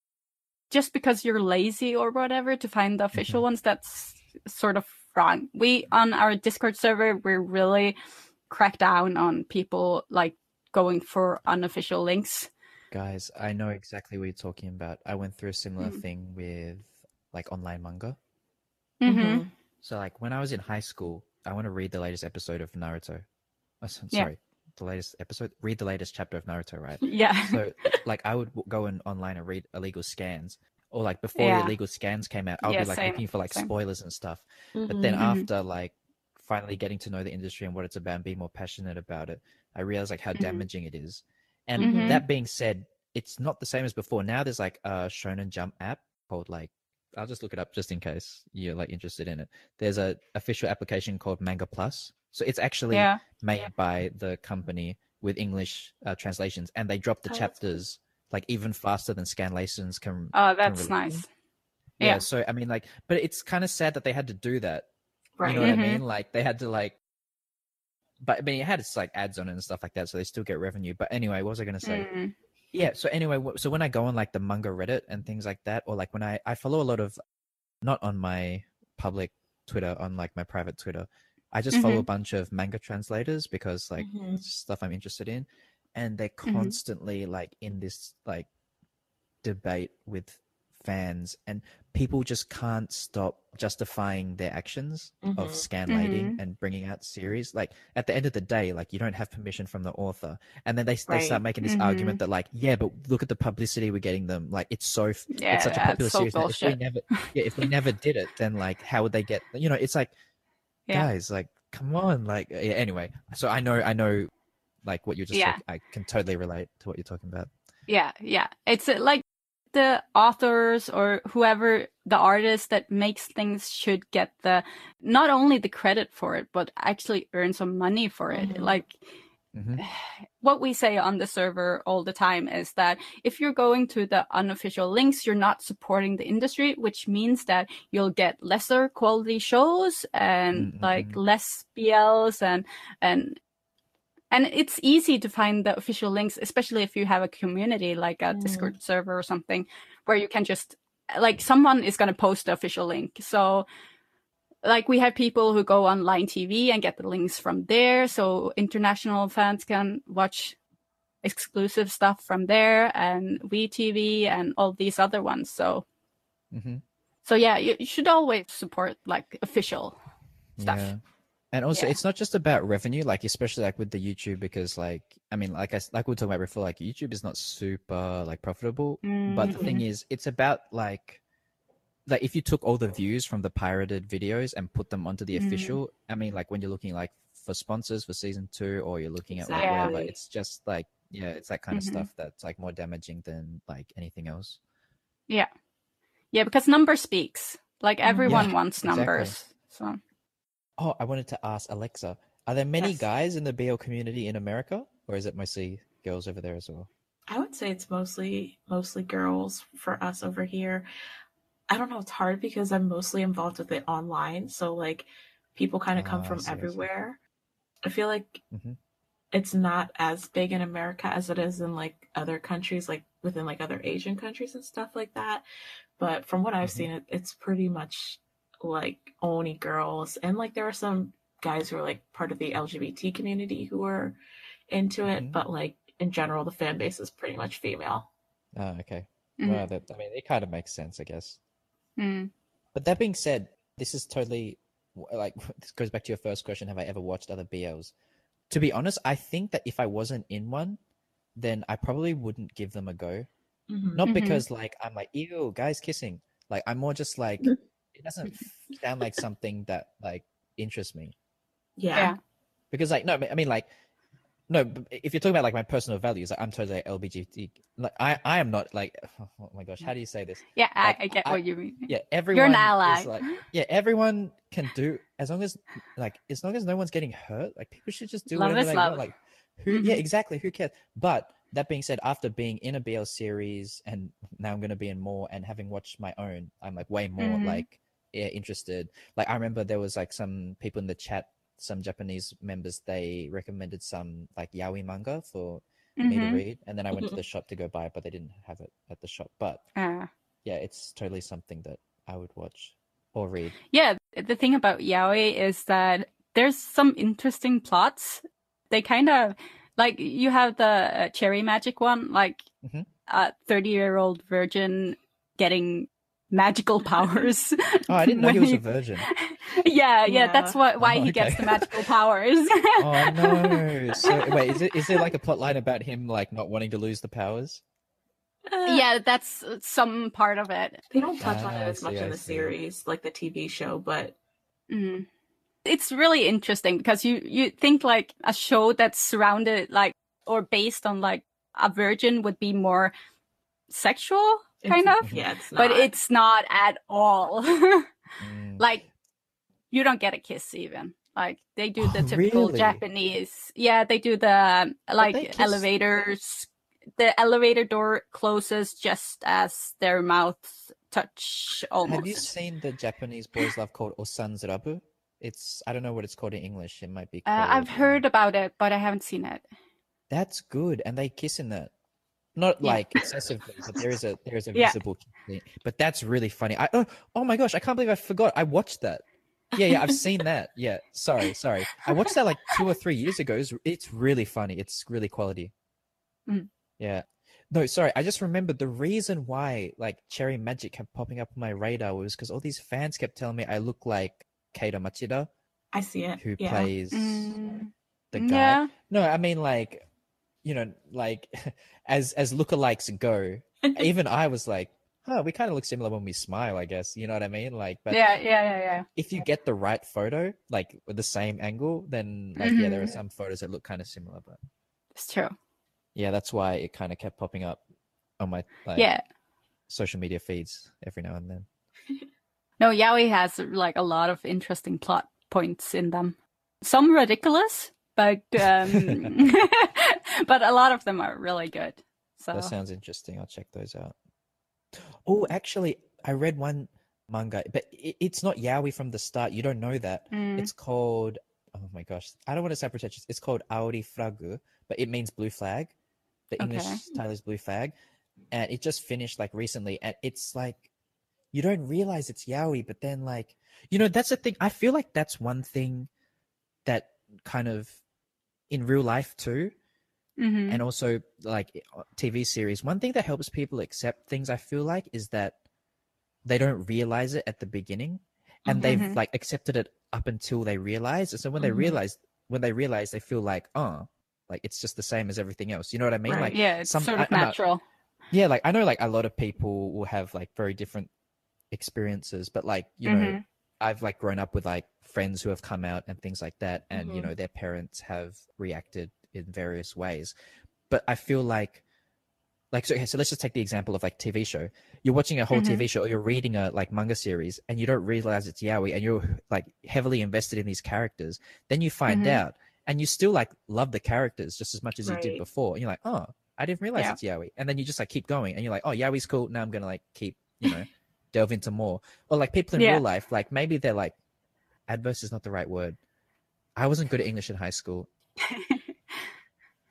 just because you're lazy or whatever to find the official mm-hmm. ones, that's sort of wrong. We on our Discord server, we're really cracked down on people like going for unofficial links. Guys, I know exactly what you're talking about. I went through a similar mm-hmm. thing with like online manga. Mm-hmm. So like when I was in high school, I want to read the latest episode of Naruto. Oh, sorry, yeah. the latest episode, read the latest chapter of Naruto, right? Yeah. So like I would go in online and read illegal scans, or like before yeah. the illegal scans came out, I would yeah, be like same, looking for like same. spoilers and stuff. Mm-hmm, but then mm-hmm. after like finally getting to know the industry and what it's about and being more passionate about it, I realized like how mm-hmm. damaging it is. And mm-hmm. that being said, it's not the same as before. Now there's like a Shonen Jump app called like, I'll just look it up just in case you're like interested in it. There's a official application called Manga Plus. So it's actually yeah. made yeah. by the company with English uh, translations, and they drop the oh, chapters like even faster than Scanlations can. Oh, that's can nice. Yeah. yeah. So, I mean like, but it's kind of sad that they had to do that. Right. You know mm-hmm. what I mean? Like they had to like, but I mean, it had its like ads on it and stuff like that, so they still get revenue. But anyway, what was I going to say? Mm. Yeah. So anyway, so when I go on like the manga Reddit and things like that, or like when I, I follow a lot of, not on my public Twitter, on like my private Twitter, I just mm-hmm. follow a bunch of manga translators, because like mm-hmm. stuff I'm interested in, and they're constantly mm-hmm. like in this like debate with fans, and people just can't stop justifying their actions mm-hmm. of scanlating mm-hmm. and bringing out series. Like at the end of the day, like you don't have permission from the author, and then they, right. they start making this mm-hmm. argument that like, yeah, but look at the publicity we're getting them, like it's so yeah, it's such a popular so series, if we never yeah, if we never did it, then like how would they get, you know, it's like yeah. guys, like come on, like yeah, anyway, so I know I know like what you're just yeah. like, I can totally relate to what you're talking about. Yeah, yeah, it's like the authors or whoever, the artist that makes things should get the not only the credit for it, but actually earn some money for it. Mm-hmm. Like mm-hmm. what we say on the server all the time is that if you're going to the unofficial links, you're not supporting the industry, which means that you'll get lesser quality shows and mm-hmm. like less B Ls and and And it's easy to find the official links, especially if you have a community like a mm. Discord server or something, where you can just like someone is going to post the official link. So like we have people who go on Line T V and get the links from there. So international fans can watch exclusive stuff from there, and WeTV and all these other ones. So mm-hmm. So yeah, you, you should always support like official stuff. Yeah. And also, yeah. it's not just about revenue, like especially like with the YouTube, because like I mean, like I like we were talking about before, like YouTube is not super like profitable. Mm-hmm. But the thing is, it's about like like if you took all the views from the pirated videos and put them onto the mm-hmm. official, I mean, like when you're looking like for sponsors for season two, or you're looking at exactly. like, whatever, it's just like yeah, it's that kind mm-hmm. of stuff that's like more damaging than like anything else. Yeah, yeah, because numbers speaks. Like everyone yeah, wants numbers, exactly. so. Oh, I wanted to ask Alexa, are there many yes. guys in the B L community in America, or is it mostly girls over there as well? I would say it's mostly mostly girls for us over here. I don't know, it's hard because I'm mostly involved with it online, so like people kind of come oh, from so, everywhere. So. I feel like mm-hmm. it's not as big in America as it is in like other countries, like within like other Asian countries and stuff like that. But from what I've mm-hmm. seen, it, it's pretty much like only girls, and like there are some guys who are like part of the L G B T community who are into it, mm-hmm. but like in general the fan base is pretty much female. Oh, okay. Mm-hmm. Well, that, I mean, it kind of makes sense, I guess. Mm. But that being said, this is totally like this goes back to your first question: have I ever watched other B Ls? To be honest, I think that if I wasn't in one, then I probably wouldn't give them a go. Mm-hmm. Not mm-hmm. because like I'm like ew, guys kissing. Like I'm more just like. It doesn't sound like something that like interests me. Yeah. yeah. Because like, no, I mean like, no, if you're talking about like my personal values, like, I'm totally like, L G B T. Like I, I am not like, oh my gosh, how do you say this? Yeah. Like, I, I get I, what you mean. Yeah. Everyone You're an ally. Is, like, yeah. Everyone can do, as long as like, as long as no one's getting hurt, like people should just do love whatever they love. want. Like who, mm-hmm. yeah, exactly. Who cares? But that being said, after being in a B L series and now I'm going to be in more and having watched my own, I'm like way more mm-hmm. like, yeah, interested. Like I remember there was like some people in the chat, some Japanese members, they recommended some like yaoi manga for mm-hmm. me to read, and then I went to the shop to go buy it, but they didn't have it at the shop. But uh, yeah, it's totally something that I would watch or read. Yeah, the thing about yaoi is that there's some interesting plots. They kind of like, you have the cherry magic one, like mm-hmm. a thirty year old virgin getting magical powers. Oh, I didn't know he was a virgin. Yeah, yeah, yeah, that's what why oh, okay. he gets the magical powers. Oh no! So wait, is it is there like a plot line about him like not wanting to lose the powers? Uh, yeah, that's some part of it. They don't touch ah, on it as see, much I in the see. series, like the T V show, but mm. it's really interesting because you you think like a show that's surrounded like or based on like a virgin would be more sexual. Kind of, yeah, it's but it's not at all. mm. Like, you don't get a kiss even. Like they do the oh, typical really? Japanese. Yeah, they do the like elevators. The elevator door closes just as their mouths touch. Almost. Have you seen the Japanese boys' love called Osanzurabu? It's I don't know what it's called in English. It might be. Called, uh, I've heard um... about it, but I haven't seen it. That's good, and they kiss in that. Not yeah. like excessively, but there is a there is a yeah. visible. But that's really funny. I oh, oh my gosh, I can't believe I forgot. I watched that. Yeah, yeah, I've seen that. Yeah, sorry, sorry. I watched that like two or three years ago. It's, it's really funny. It's really quality. Mm. Yeah. No, sorry. I just remembered the reason why like Cherry Magic kept popping up on my radar was because all these fans kept telling me I look like Keita Machida. I see it. Who yeah. plays mm. the guy? Yeah. No, I mean like. You know, like as as lookalikes go, even I was like, "Huh, we kind of look similar when we smile." I guess you know what I mean. Like, but yeah, yeah, yeah, yeah. If you get the right photo, like with the same angle, then like mm-hmm. yeah, there are some photos that look kind of similar, but it's true. Yeah, that's why it kind of kept popping up on my like, yeah social media feeds every now and then. No, yaoi has like a lot of interesting plot points in them. Some ridiculous, but. Um... But a lot of them are really good. So that sounds interesting. I'll check those out. Oh, actually, I read one manga, but it, it's not yaoi from the start. You don't know that. Mm. It's called, oh my gosh, I don't want to sound pretentious. It's called Aori Fragu, but it means blue flag. The okay. English title is Blue Flag. And it just finished like recently. And it's like, you don't realize it's yaoi, but then like, you know, that's the thing. I feel like that's one thing that kind of in real life too. Mm-hmm. And also like T V series, one thing that helps people accept things I feel like is that they don't realize it at the beginning, and mm-hmm. they've like accepted it up until they realize. And so when mm-hmm. they realize, when they realize, they feel like, oh, like it's just the same as everything else. You know what I mean? Right. Like yeah, it's some, sort of I, natural. I yeah, like I know, like a lot of people will have like very different experiences, but like you mm-hmm. know, I've like grown up with like friends who have come out and things like that, and mm-hmm. you know, their parents have reacted in various ways. But I feel like, like so, okay, so let's just take the example of like T V show. You're watching a whole mm-hmm. T V show, or you're reading a like manga series, and you don't realize it's yaoi, and you're like heavily invested in these characters. Then you find mm-hmm. out, and you still like love the characters just as much as right. you did before. And you're like, oh, I didn't realize yeah. it's yaoi. And then you just like keep going, and you're like, oh, yaoi's cool. Now I'm gonna like keep, you know, delve into more. Or like people in yeah. real life, like maybe they're like, adverse is not the right word. I wasn't good at English in high school.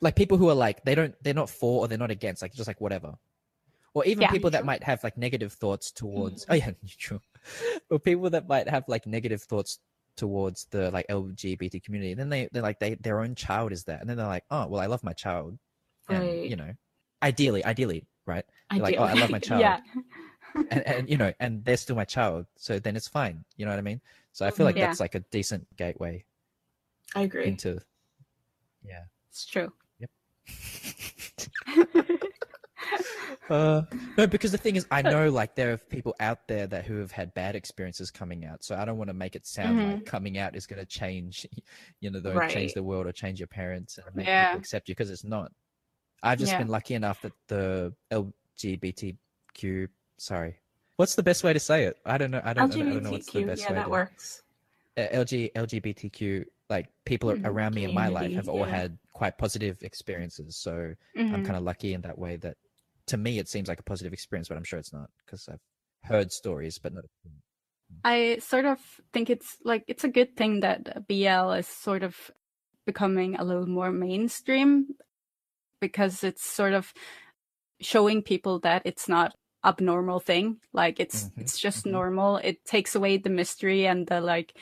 Like people who are like, they don't, they're not for or they're not against, like just like whatever. Or even yeah, people neutral. That might have like negative thoughts towards, mm. oh yeah, neutral. Or people that might have like negative thoughts towards the like L G B T community. And then they, they're like, they, their own child is that. And then they're like, oh, well, I love my child. And, right. you know, ideally, ideally, right? Ideally. Like, oh, I love my child. yeah. and, and, you know, and they're still my child. So then it's fine. You know what I mean? So I feel like yeah. that's like a decent gateway. I agree. Into, yeah. It's true. uh, no, because the thing is, I know like there are people out there that who have had bad experiences coming out, so I don't want to make it sound mm-hmm. like coming out is going to change, you know, the, right. change the world or change your parents and make yeah. people accept you, because it's not. I've just yeah. been lucky enough that the L G B T Q, sorry, what's the best way to say it? I don't know. I don't, I don't know what's the best yeah, way. Yeah, that to, works. Uh, L G B T Q. Like people mm-hmm. around me in my life have yeah. all had quite positive experiences. So mm-hmm. I'm kind of lucky in that way, that to me, it seems like a positive experience, but I'm sure it's not, because I've heard stories, but not. I sort of think it's like, it's a good thing that B L is sort of becoming a little more mainstream, because it's sort of showing people that it's not abnormal thing. Like it's, mm-hmm. it's just mm-hmm. normal. It takes away the mystery and the like,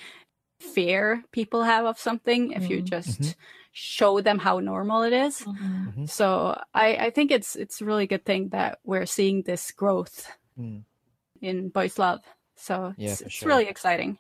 fear people have of something if you just mm-hmm. show them how normal it is. Mm-hmm. So I, I think it's it's a really good thing that we're seeing this growth mm. in boys' love. So yeah, it's, it's sure. really exciting.